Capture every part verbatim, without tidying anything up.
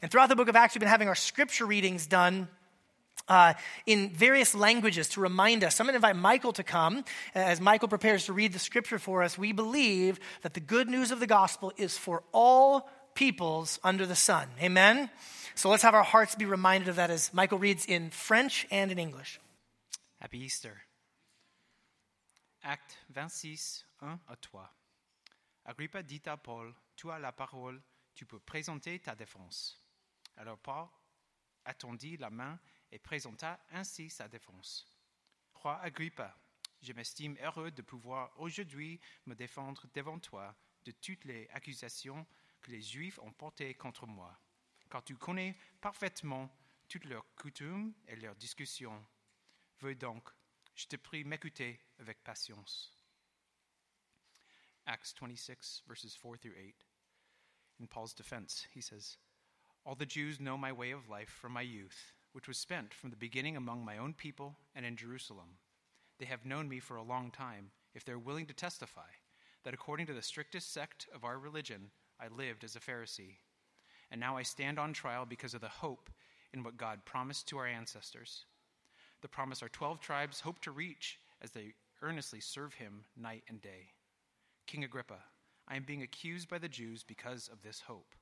And throughout the book of Acts, we've been having our scripture readings done Uh, in various languages to remind us. So I'm going to invite Michael to come. As Michael prepares to read the scripture for us, we believe that the good news of the gospel is for all peoples under the sun. Amen? So let's have our hearts be reminded of that as Michael reads in French and in English. Happy Easter. Acte vingt-six, un à trois. Agrippa dit à Paul, tu as la parole, tu peux présenter ta défense. Alors Paul attendit la main et présenta ainsi sa défense. Roi Agrippa, je m'estime heureux de pouvoir aujourd'hui me défendre devant toi de toutes les accusations que les Juifs ont portées contre moi, car tu connais parfaitement toutes leurs coutumes et leurs discussions. Veux donc, je te prie, m'écouter avec patience. Acts twenty-six, verses four through eight. In Paul's defense, he says, all the Jews know my way of life from my youth, which was spent from the beginning among my own people and in Jerusalem. They have known me for a long time, if they're willing to testify, that according to the strictest sect of our religion, I lived as a Pharisee. And now I stand on trial because of the hope in what God promised to our ancestors. The promise our twelve tribes hope to reach as they earnestly serve him night and day. King Agrippa, I am being accused by the Jews because of this hope.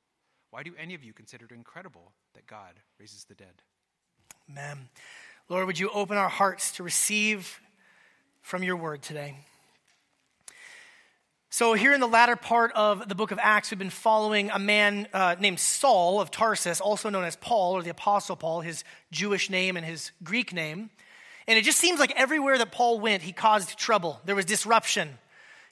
Why do any of you consider it incredible that God raises the dead? Amen. Lord, would you open our hearts to receive from your word today? So here in the latter part of the book of Acts, we've been following a man uh, named Saul of Tarsus, also known as Paul, or the Apostle Paul, his Jewish name and his Greek name. And it just seems like everywhere that Paul went, he caused trouble. There was disruption.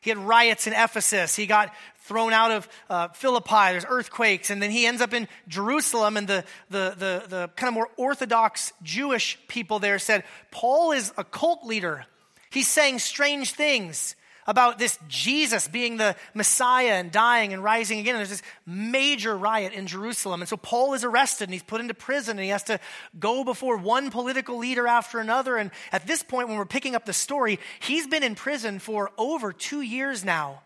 He had riots in Ephesus. He got thrown out of uh, Philippi. There's earthquakes. And then he ends up in Jerusalem. And the, the, the, the kind of more Orthodox Jewish people there said, Paul is a cult leader. He's saying strange things about this Jesus being the Messiah and dying and rising again. And there's this major riot in Jerusalem. And so Paul is arrested and he's put into prison. And he has to go before one political leader after another. And at this point, when we're picking up the story, he's been in prison for over two years now.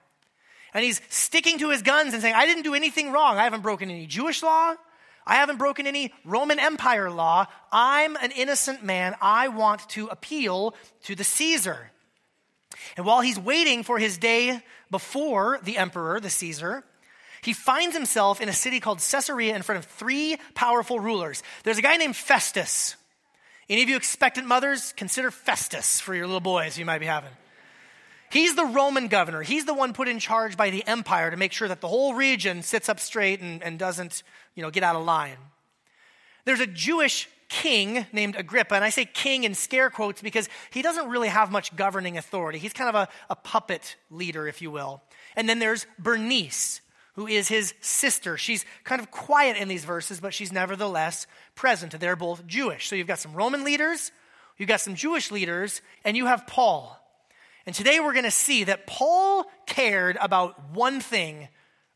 And he's sticking to his guns and saying, I didn't do anything wrong. I haven't broken any Jewish law. I haven't broken any Roman Empire law. I'm an innocent man. I want to appeal to the Caesar. And while he's waiting for his day before the emperor, the Caesar, he finds himself in a city called Caesarea in front of three powerful rulers. There's a guy named Festus. Any of you expectant mothers, consider Festus for your little boys you might be having. He's the Roman governor. He's the one put in charge by the empire to make sure that the whole region sits up straight and, and doesn't, you know, get out of line. There's a Jewish king named Agrippa, and I say king in scare quotes because he doesn't really have much governing authority. He's kind of a, a puppet leader, if you will. And then there's Bernice, who is his sister. She's kind of quiet in these verses, but she's nevertheless present. They're both Jewish. So you've got some Roman leaders, you've got some Jewish leaders, and you have Paul. And today we're going to see that Paul cared about one thing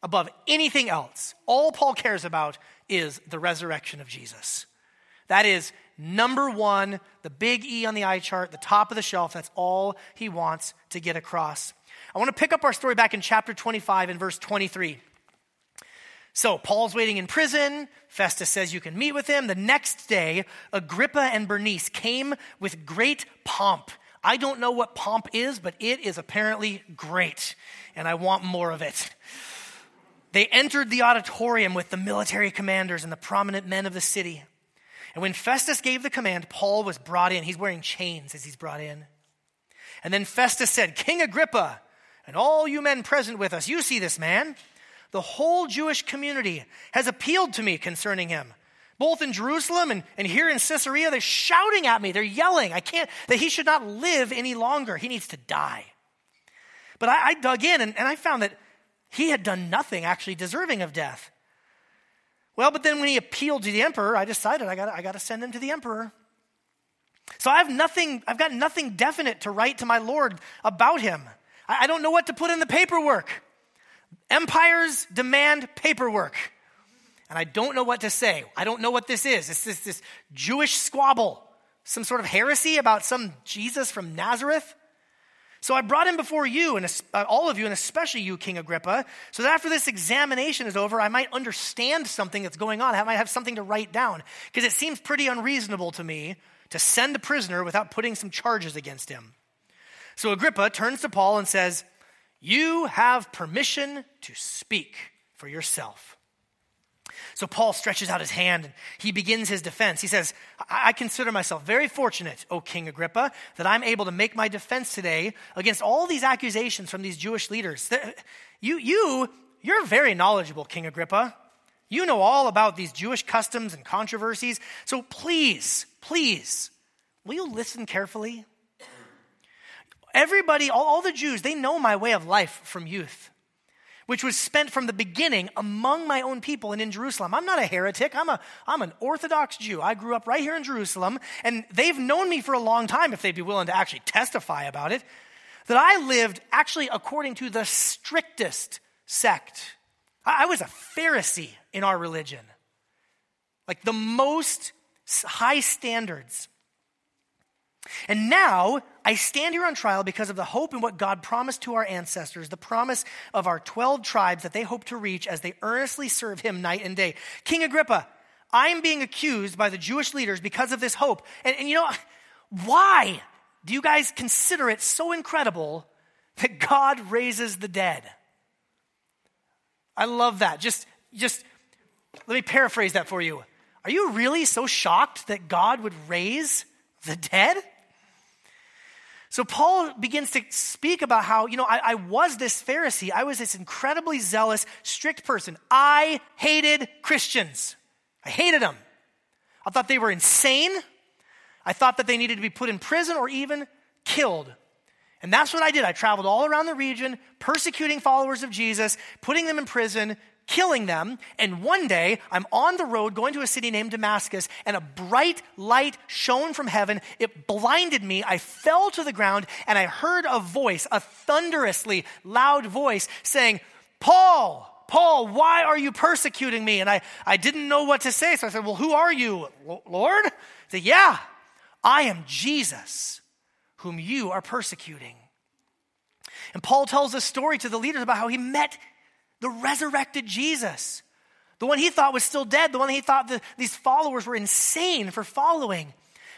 above anything else. All Paul cares about is the resurrection of Jesus. That is number one, the big E on the eye chart, the top of the shelf. That's all he wants to get across. I want to pick up our story back in chapter twenty-five and verse twenty-three. So Paul's waiting in prison. Festus says you can meet with him. The next day, Agrippa and Bernice came with great pomp. I don't know what pomp is, but it is apparently great, and I want more of it. They entered the auditorium with the military commanders and the prominent men of the city. And when Festus gave the command, Paul was brought in. He's wearing chains as he's brought in. And then Festus said, King Agrippa, and all you men present with us, you see this man. The whole Jewish community has appealed to me concerning him. Both in Jerusalem and, and here in Caesarea, they're shouting at me. They're yelling. I can't, that he should not live any longer. He needs to die. But I, I dug in and, and I found that he had done nothing actually deserving of death. Well, but then when he appealed to the emperor, I decided I got I got to send him to the emperor. So I have nothing, I've got nothing definite to write to my Lord about him. I, I don't know what to put in the paperwork. Empires demand paperwork. And I don't know what to say. I don't know what this is. It's this, this Jewish squabble, some sort of heresy about some Jesus from Nazareth. So I brought him before you, and uh, all of you, and especially you, King Agrippa, so that after this examination is over, I might understand something that's going on. I might have something to write down, because it seems pretty unreasonable to me to send a prisoner without putting some charges against him. So Agrippa turns to Paul and says, "You have permission to speak for yourself." So Paul stretches out his hand and he begins his defense. He says, I consider myself very fortunate, O King Agrippa, that I'm able to make my defense today against all these accusations from these Jewish leaders. You, you, you're very knowledgeable, King Agrippa. You know all about these Jewish customs and controversies. So please, please, will you listen carefully? Everybody, all, all the Jews, they know my way of life from youth, which was spent from the beginning among my own people and in Jerusalem. I'm not a heretic. I'm a I'm an Orthodox Jew. I grew up right here in Jerusalem, and they've known me for a long time, if they'd be willing to actually testify about it, that I lived actually according to the strictest sect. I, I was a Pharisee in our religion, like the most high standards. And now I stand here on trial because of the hope in what God promised to our ancestors, the promise of our twelve tribes that they hope to reach as they earnestly serve him night and day. King Agrippa, I'm being accused by the Jewish leaders because of this hope. And, and you know, why do you guys consider it so incredible that God raises the dead? I love that. Just, just let me paraphrase that for you. Are you really so shocked that God would raise the dead? So Paul begins to speak about how, you know, I, I was this Pharisee. I was this incredibly zealous, strict person. I hated Christians. I hated them. I thought they were insane. I thought that they needed to be put in prison or even killed. And that's what I did. I traveled all around the region, persecuting followers of Jesus, putting them in prison, killing them. And one day I'm on the road going to a city named Damascus, and a bright light shone from heaven. It blinded me. I fell to the ground, and I heard a voice, a thunderously loud voice saying, Paul, Paul, why are you persecuting me? And I, I didn't know what to say. So I said, well, who are you, Lord? I said, yeah, I am Jesus, whom you are persecuting. And Paul tells a story to the leaders about how he met the resurrected Jesus, the one he thought was still dead, the one he thought the, these followers were insane for following.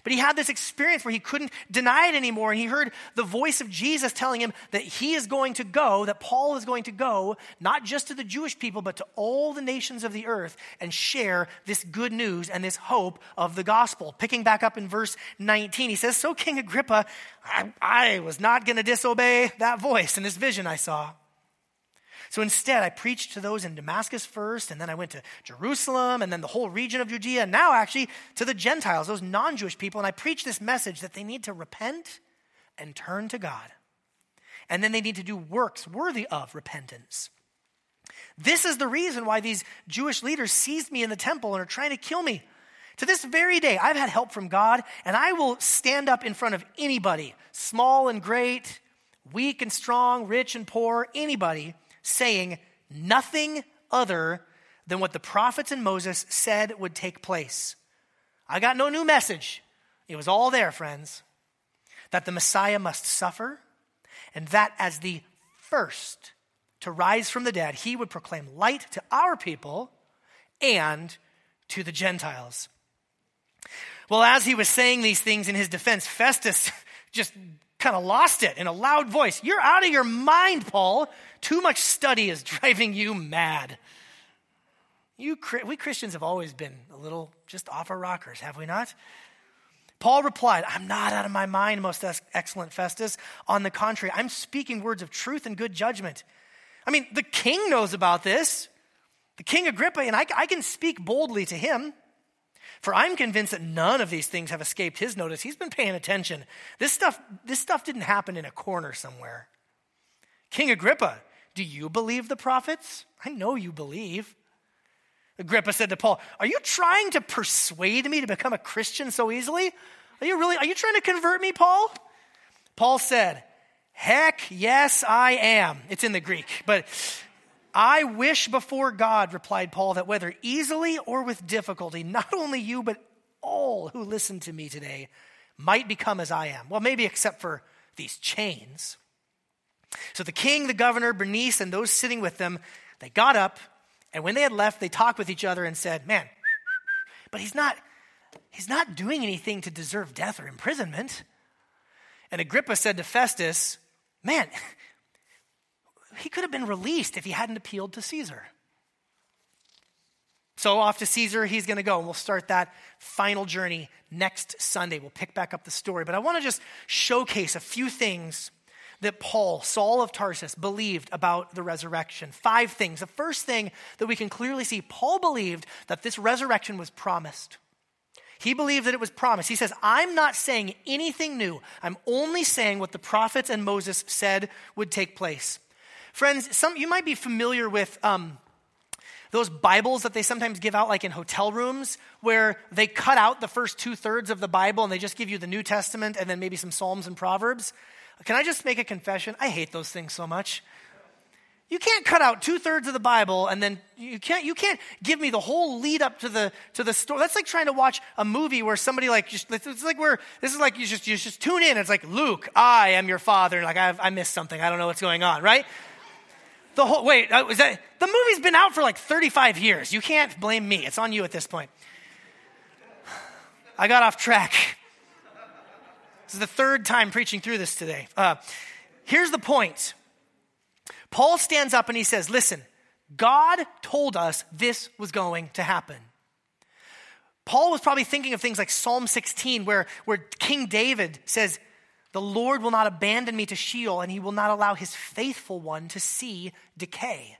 But he had this experience where he couldn't deny it anymore, and he heard the voice of Jesus telling him that he is going to go, that Paul is going to go, not just to the Jewish people, but to all the nations of the earth and share this good news and this hope of the gospel. Picking back up in verse nineteen, he says, so King Agrippa, I, I was not going to disobey that voice in this vision I saw. So instead, I preached to those in Damascus first, and then I went to Jerusalem, and then the whole region of Judea, and now actually to the Gentiles, those non-Jewish people, and I preached this message that they need to repent and turn to God. And then they need to do works worthy of repentance. This is the reason why these Jewish leaders seized me in the temple and are trying to kill me. To this very day, I've had help from God, and I will stand up in front of anybody, small and great, weak and strong, rich and poor, anybody, saying nothing other than what the prophets and Moses said would take place. I got no new message. It was all there, friends, that the Messiah must suffer, and that as the first to rise from the dead, he would proclaim light to our people and to the Gentiles. Well, as he was saying these things in his defense, Festus just kind of lost it in a loud voice. You're out of your mind, Paul. Too much study is driving you mad. You, we Christians have always been a little just off our rockers, have we not? Paul replied, I'm not out of my mind, most excellent Festus. On the contrary, I'm speaking words of truth and good judgment. I mean, the king knows about this. The King Agrippa, and I, I can speak boldly to him. For I'm convinced that none of these things have escaped his notice. He's been paying attention. This stuff, this stuff didn't happen in a corner somewhere. King Agrippa, do you believe the prophets? I know you believe. Agrippa said to Paul, are you trying to persuade me to become a Christian so easily? Are you really, are you trying to convert me, Paul? Paul said, heck yes, I am. It's in the Greek, but I wish before God, replied Paul, that whether easily or with difficulty, not only you, but all who listen to me today might become as I am. Well, maybe except for these chains. So the king, the governor, Bernice, and those sitting with them, they got up, and when they had left, they talked with each other and said, man, but he's not, he's not doing anything to deserve death or imprisonment. And Agrippa said to Festus, man, he could have been released if he hadn't appealed to Caesar. So off to Caesar, he's going to go, and we'll start that final journey next Sunday. We'll pick back up the story. But I want to just showcase a few things that Paul, Saul of Tarsus, believed about the resurrection. Five things. The first thing that we can clearly see, Paul believed that this resurrection was promised. He believed that it was promised. He says, I'm not saying anything new. I'm only saying what the prophets and Moses said would take place. Friends, some you might be familiar with um, those Bibles that they sometimes give out like in hotel rooms where they cut out the first two thirds of the Bible and they just give you the New Testament and then maybe some Psalms and Proverbs. Can I just make a confession? I hate those things so much. You can't cut out two thirds of the Bible and then you can't you can't give me the whole lead up to the to the story. That's like trying to watch a movie where somebody like just it's like where this is like you just you just tune in. And it's like, Luke, I am your father. And like I've, I missed something. I don't know what's going on, right? The whole wait is that the movie's been out for like thirty-five years. You can't blame me. It's on you at this point. I got off track. This is the third time preaching through this today. Uh, here's the point. Paul stands up and he says, listen, God told us this was going to happen. Paul was probably thinking of things like Psalm sixteen, where, where King David says, the Lord will not abandon me to Sheol, and he will not allow his faithful one to see decay.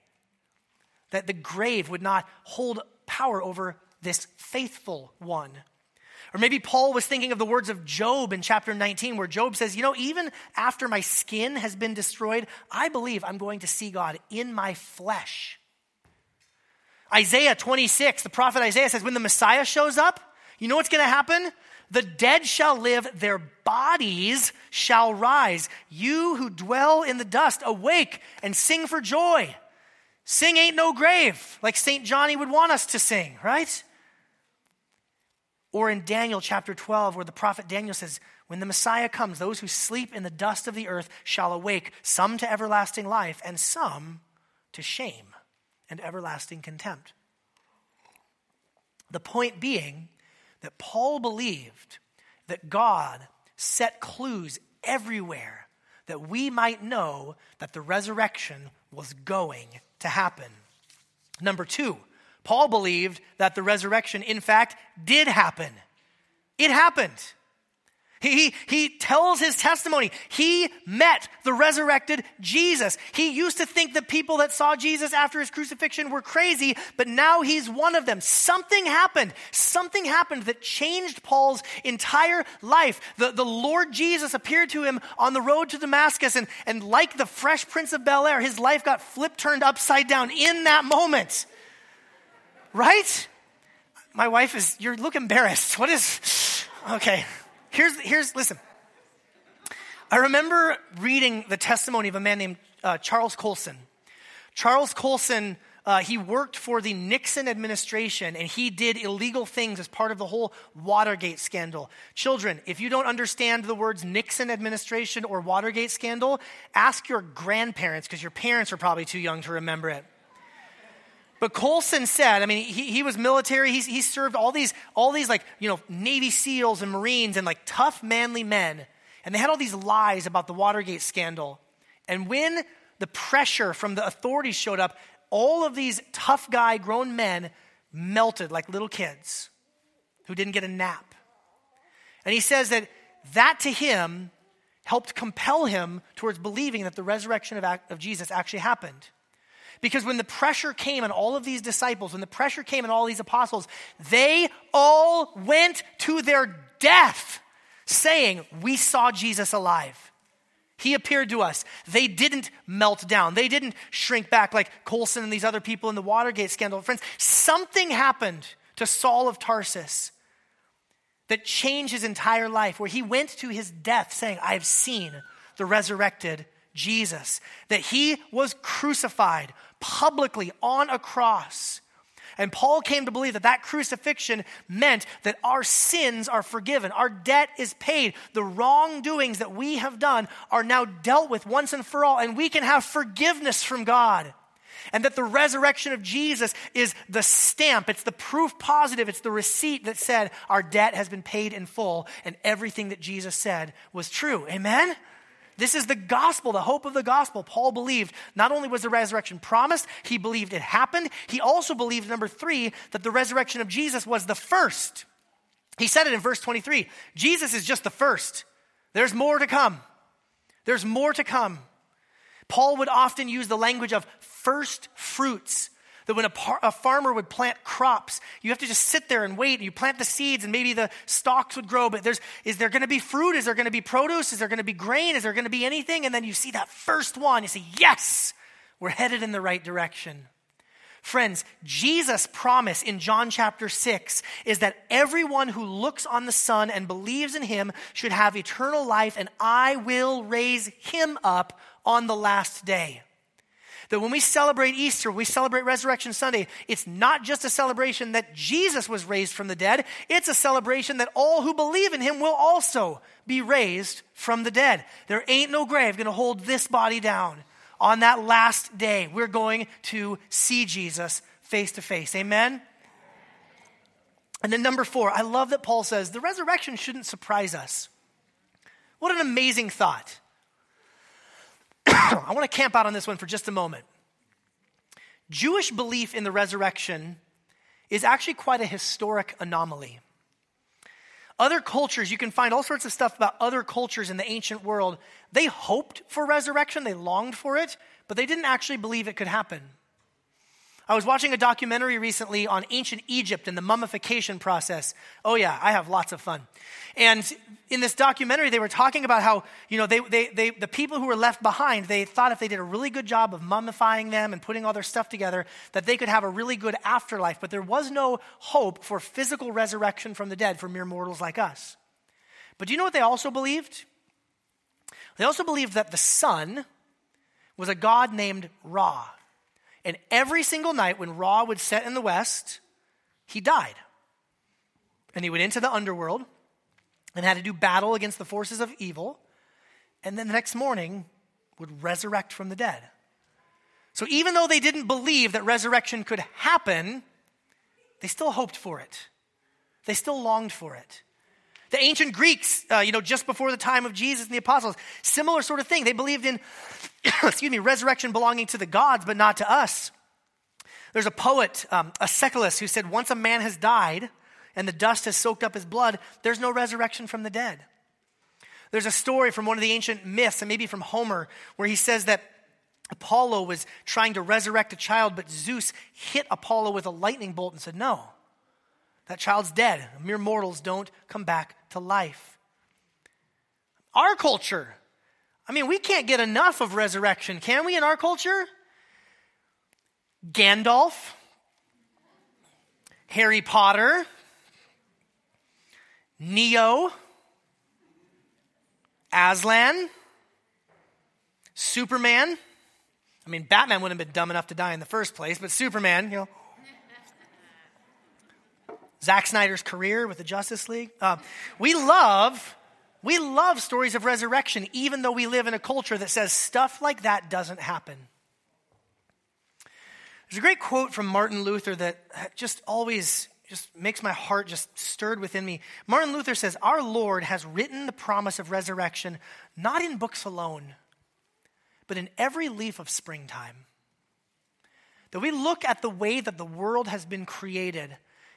That the grave would not hold power over this faithful one. Or maybe Paul was thinking of the words of Job in chapter nineteen, where Job says, you know, even after my skin has been destroyed, I believe I'm going to see God in my flesh. Isaiah twenty-six, the prophet Isaiah says, when the Messiah shows up, you know what's going to happen? The dead shall live, their bodies shall rise. You who dwell in the dust, awake and sing for joy. Sing ain't no grave, like Saint Johnny would want us to sing, right? Or in Daniel chapter twelve, where the prophet Daniel says, when the Messiah comes, those who sleep in the dust of the earth shall awake, some to everlasting life and some to shame and everlasting contempt. The point being that Paul believed that God set clues everywhere that we might know that the resurrection was going to happen. Number two, Paul believed that the resurrection, in fact, did happen. It happened. He, he tells his testimony. He met the resurrected Jesus. He used to think the people that saw Jesus after his crucifixion were crazy, but now he's one of them. Something happened. Something happened that changed Paul's entire life. The, the Lord Jesus appeared to him on the road to Damascus, and, and like the Fresh Prince of Bel-Air, his life got flipped, turned upside down in that moment. Right? My wife is, you look embarrassed. What is, okay. Here's, here's. Listen. I remember reading the testimony of a man named uh, Charles Colson. Charles Colson, uh, he worked for the Nixon administration, and he did illegal things as part of the whole Watergate scandal. Children, if you don't understand the words Nixon administration or Watergate scandal, ask your grandparents, because your parents are probably too young to remember it. But Colson said, I mean, he, he was military. He's, he served all these, all these like, you know, Navy SEALs and Marines and like tough, manly men. And they had all these lies about the Watergate scandal. And when the pressure from the authorities showed up, all of these tough guy grown men melted like little kids who didn't get a nap. And he says that that to him helped compel him towards believing that the resurrection of, of Jesus actually happened. Because when the pressure came on all of these disciples, when the pressure came on all these apostles, they all went to their death saying, we saw Jesus alive. He appeared to us. They didn't melt down. They didn't shrink back like Colson and these other people in the Watergate scandal. Friends, something happened to Saul of Tarsus that changed his entire life, where he went to his death saying, I've seen the resurrected Jesus, that he was crucified publicly on a cross, And Paul came to believe that that crucifixion meant that our sins are forgiven. Our debt is paid. The wrongdoings that we have done are now dealt with once and for all, and we can have forgiveness from God. And that the resurrection of Jesus is the stamp. It's the proof positive. It's the receipt that said our debt has been paid in full, and everything that Jesus said was true. Amen? This is the gospel, the hope of the gospel. Paul believed not only was the resurrection promised, he believed it happened. He also believed, number three, that the resurrection of Jesus was the first. He said it in verse twenty-three. Jesus is just the first. There's more to come. There's more to come. Paul would often use the language of first fruits. That when a, par- a farmer would plant crops, you have to just sit there and wait. You plant the seeds and maybe the stalks would grow, but there's, is there going to be fruit? Is there going to be produce? Is there going to be grain? Is there going to be anything? And then you see that first one. You say, yes, we're headed in the right direction. Friends, Jesus' promise in John chapter six is that everyone who looks on the Son and believes in him should have eternal life, and I will raise him up on the last day. That when we celebrate Easter, we celebrate Resurrection Sunday, it's not just a celebration that Jesus was raised from the dead, it's a celebration that all who believe in him will also be raised from the dead. There ain't no grave going to hold this body down. On that last day, we're going to see Jesus face to face. Amen? And then number four, I love that Paul says, the resurrection shouldn't surprise us. What an amazing thought. I want to camp out on this one for just a moment. Jewish belief in the resurrection is actually quite a historic anomaly. Other cultures, you can find all sorts of stuff about other cultures in the ancient world. They hoped for resurrection, they longed for it, but they didn't actually believe it could happen. I was watching a documentary recently on ancient Egypt and the mummification process. Oh yeah, I have lots of fun. And in this documentary, they were talking about how, you know, they, they, they, the people who were left behind, they thought if they did a really good job of mummifying them and putting all their stuff together, that they could have a really good afterlife. But there was no hope for physical resurrection from the dead for mere mortals like us. But do you know what they also believed? They also believed that the sun was a god named Ra. And every single night when Ra would set in the west, he died. And he went into the underworld and had to do battle against the forces of evil. And then the next morning would resurrect from the dead. So even though they didn't believe that resurrection could happen, they still hoped for it. They still longed for it. The ancient Greeks, uh, you know, just before the time of Jesus and the apostles, similar sort of thing. They believed in, excuse me, resurrection belonging to the gods, but not to us. There's a poet, um, Aeschylus, who said, once a man has died and the dust has soaked up his blood, there's no resurrection from the dead. There's a story from one of the ancient myths, and maybe from Homer, where he says that Apollo was trying to resurrect a child, but Zeus hit Apollo with a lightning bolt and said, no, that child's dead. Mere mortals don't come back to life. Our culture, I mean, we can't get enough of resurrection, can we, in our culture? Gandalf, Harry Potter, Neo, Aslan, Superman. I mean, Batman wouldn't have been dumb enough to die in the first place, but Superman, you know. Zack Snyder's career with the Justice League. Uh, we love, we love stories of resurrection, even though we live in a culture that says stuff like that doesn't happen. There's a great quote from Martin Luther that just always just makes my heart just stirred within me. Martin Luther says, our Lord has written the promise of resurrection, not in books alone, but in every leaf of springtime. That we look at the way that the world has been created.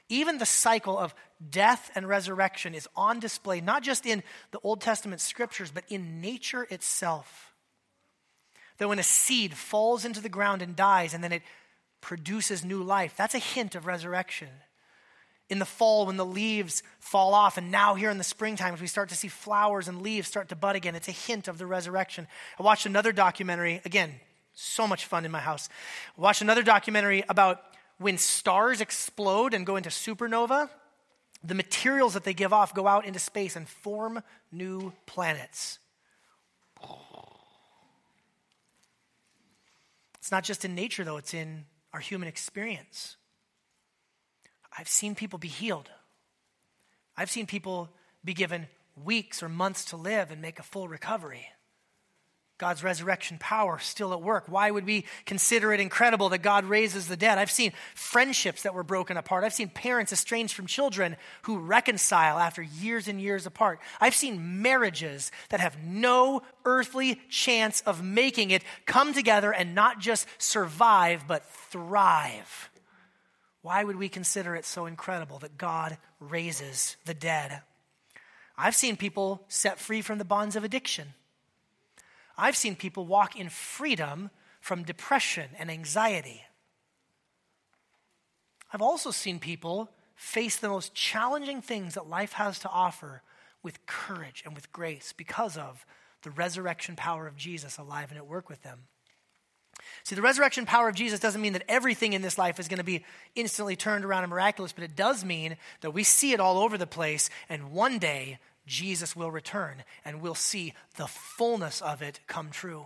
Even the cycle of death and resurrection is on display, not just in the Old Testament scriptures, but in nature itself. That when a seed falls into the ground and dies, and then it produces new life, that's a hint of resurrection. In the fall, when the leaves fall off, and now here in the springtime, as we start to see flowers and leaves start to bud again, it's a hint of the resurrection. I watched another documentary, again, so much fun in my house. I watched another documentary about when stars explode and go into supernova, the materials that they give off go out into space and form new planets. It's not just in nature, though. It's in our human experience. I've seen people be healed. I've seen people be given weeks or months to live and make a full recovery. God's resurrection power still at work. Why would we consider it incredible that God raises the dead? I've seen friendships that were broken apart. I've seen parents estranged from children who reconcile after years and years apart. I've seen marriages that have no earthly chance of making it come together and not just survive, but thrive. Why would we consider it so incredible that God raises the dead? I've seen people set free from the bonds of addiction. I've seen people walk in freedom from depression and anxiety. I've also seen people face the most challenging things that life has to offer with courage and with grace because of the resurrection power of Jesus alive and at work with them. See, the resurrection power of Jesus doesn't mean that everything in this life is going to be instantly turned around and miraculous, but it does mean that we see it all over the place, and one day Jesus will return and we'll see the fullness of it come true.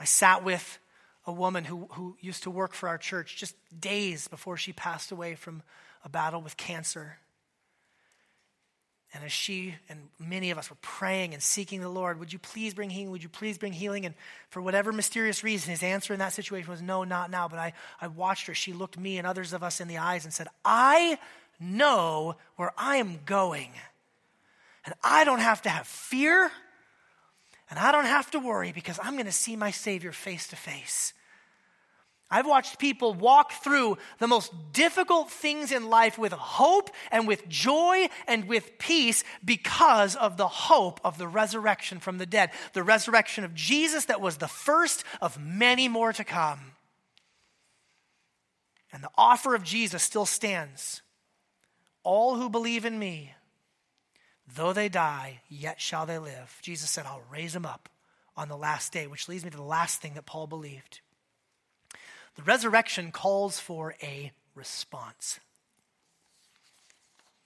I sat with a woman who, who used to work for our church just days before she passed away from a battle with cancer. And as she and many of us were praying and seeking the Lord, would you please bring healing? Would you please bring healing? And for whatever mysterious reason, his answer in that situation was, no, not now. But I, I watched her. She looked me and others of us in the eyes and said, I know where I am going. And I don't have to have fear, and I don't have to worry because I'm going to see my Savior face to face. I've watched people walk through the most difficult things in life with hope and with joy and with peace because of the hope of the resurrection from the dead, the resurrection of Jesus that was the first of many more to come. And the offer of Jesus still stands. All who believe in me, though they die, yet shall they live. Jesus said, I'll raise them up on the last day, which leads me to the last thing that Paul believed. The resurrection calls for a response.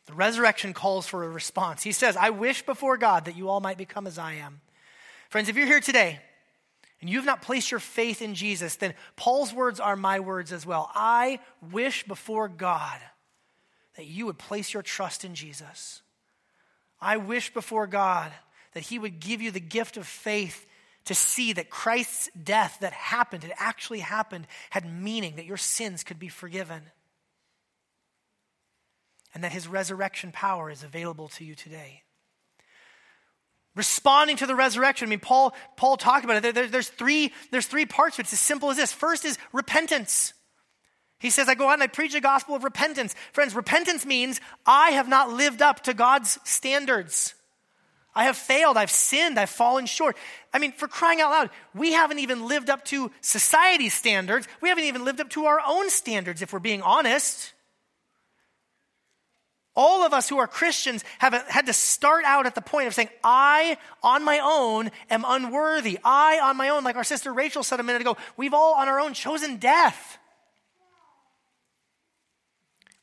The resurrection calls for a response. He says, I wish before God that you all might become as I am. Friends, if you're here today and you've not placed your faith in Jesus, then Paul's words are my words as well. I wish before God that you would place your trust in Jesus. I wish before God that he would give you the gift of faith to see that Christ's death that happened, it actually happened, had meaning, that your sins could be forgiven, and that his resurrection power is available to you today. Responding to the resurrection, I mean, Paul, Paul talked about it. There, there, there's, three, there's three parts to it. It's as simple as this. First is repentance. He says, I go out and I preach the gospel of repentance. Friends, repentance means I have not lived up to God's standards. I have failed. I've sinned. I've fallen short. I mean, for crying out loud, we haven't even lived up to society's standards. We haven't even lived up to our own standards, if we're being honest. All of us who are Christians have had to start out at the point of saying, I on my own am unworthy. I on my own, like our sister Rachel said a minute ago, we've all on our own chosen death.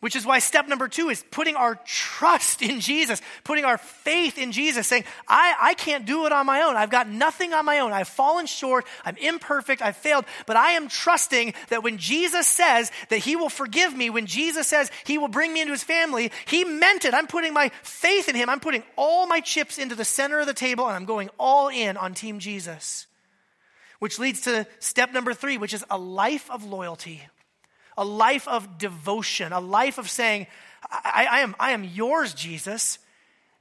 Which is why step number two is putting our trust in Jesus, putting our faith in Jesus, saying, I, I can't do it on my own. I've got nothing on my own. I've fallen short. I'm imperfect. I've failed. But I am trusting that when Jesus says that he will forgive me, when Jesus says he will bring me into his family, he meant it. I'm putting my faith in him. I'm putting all my chips into the center of the table, and I'm going all in on Team Jesus. Which leads to step number three, which is a life of loyalty. A life of devotion, a life of saying, I, I am I am yours, Jesus.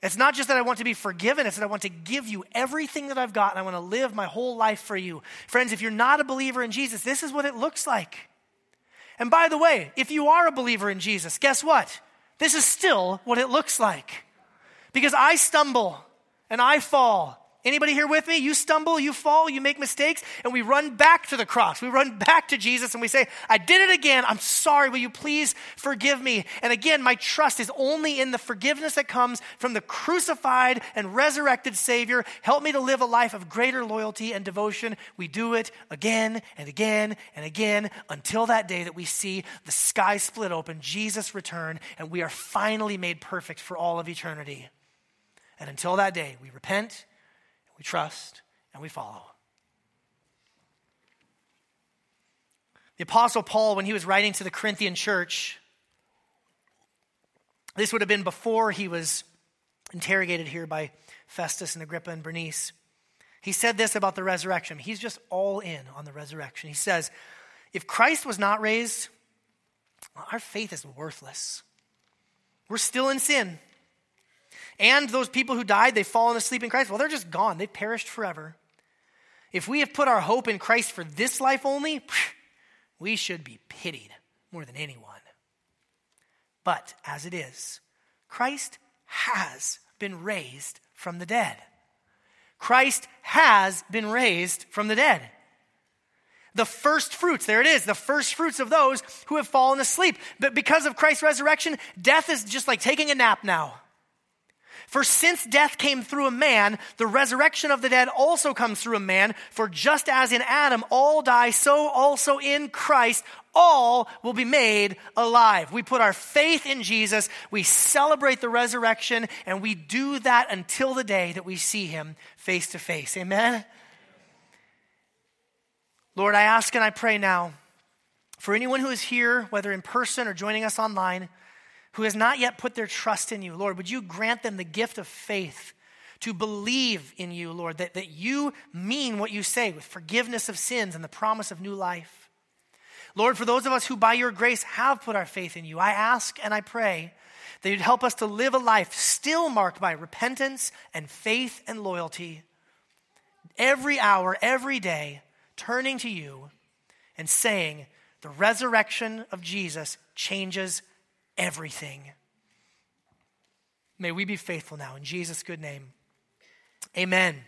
It's not just that I want to be forgiven, it's that I want to give you everything that I've got, and I want to live my whole life for you. Friends, if you're not a believer in Jesus, this is what it looks like. And by the way, if you are a believer in Jesus, guess what? This is still what it looks like. Because I stumble and I fall. Anybody here with me? You stumble, you fall, you make mistakes, and we run back to the cross. We run back to Jesus and we say, I did it again. I'm sorry. Will you please forgive me? And again, my trust is only in the forgiveness that comes from the crucified and resurrected Savior. Help me to live a life of greater loyalty and devotion. We do it again and again and again until that day that we see the sky split open, Jesus return, and we are finally made perfect for all of eternity. And until that day, we repent, we trust, and we follow. The Apostle Paul, when he was writing to the Corinthian church, This would have been before he was interrogated here by Festus and Agrippa and Bernice. He said this about the resurrection. He's just all in on the resurrection. He says, if Christ was not raised, our faith is worthless. We're still in sin. And those people who died, they've fallen asleep in Christ. Well, they're just gone. They perished forever. If we have put our hope in Christ for this life only, we should be pitied more than anyone. But as it is, Christ has been raised from the dead. Christ has been raised from the dead. The first fruits, there it is, the first fruits of those who have fallen asleep. But because of Christ's resurrection, death is just like taking a nap now. For since death came through a man, the resurrection of the dead also comes through a man. For just as in Adam all die, so also in Christ all will be made alive. We put our faith in Jesus, we celebrate the resurrection, and we do that until the day that we see him face to face. Amen? Lord, I ask and I pray now for anyone who is here, whether in person or joining us online, who has not yet put their trust in you, Lord, would you grant them the gift of faith to believe in you, Lord, that, that you mean what you say with forgiveness of sins and the promise of new life. Lord, for those of us who by your grace have put our faith in you, I ask and I pray that you'd help us to live a life still marked by repentance and faith and loyalty. Every hour, every day, turning to you and saying, the resurrection of Jesus changes everything. May we be faithful now in Jesus' good name. Amen.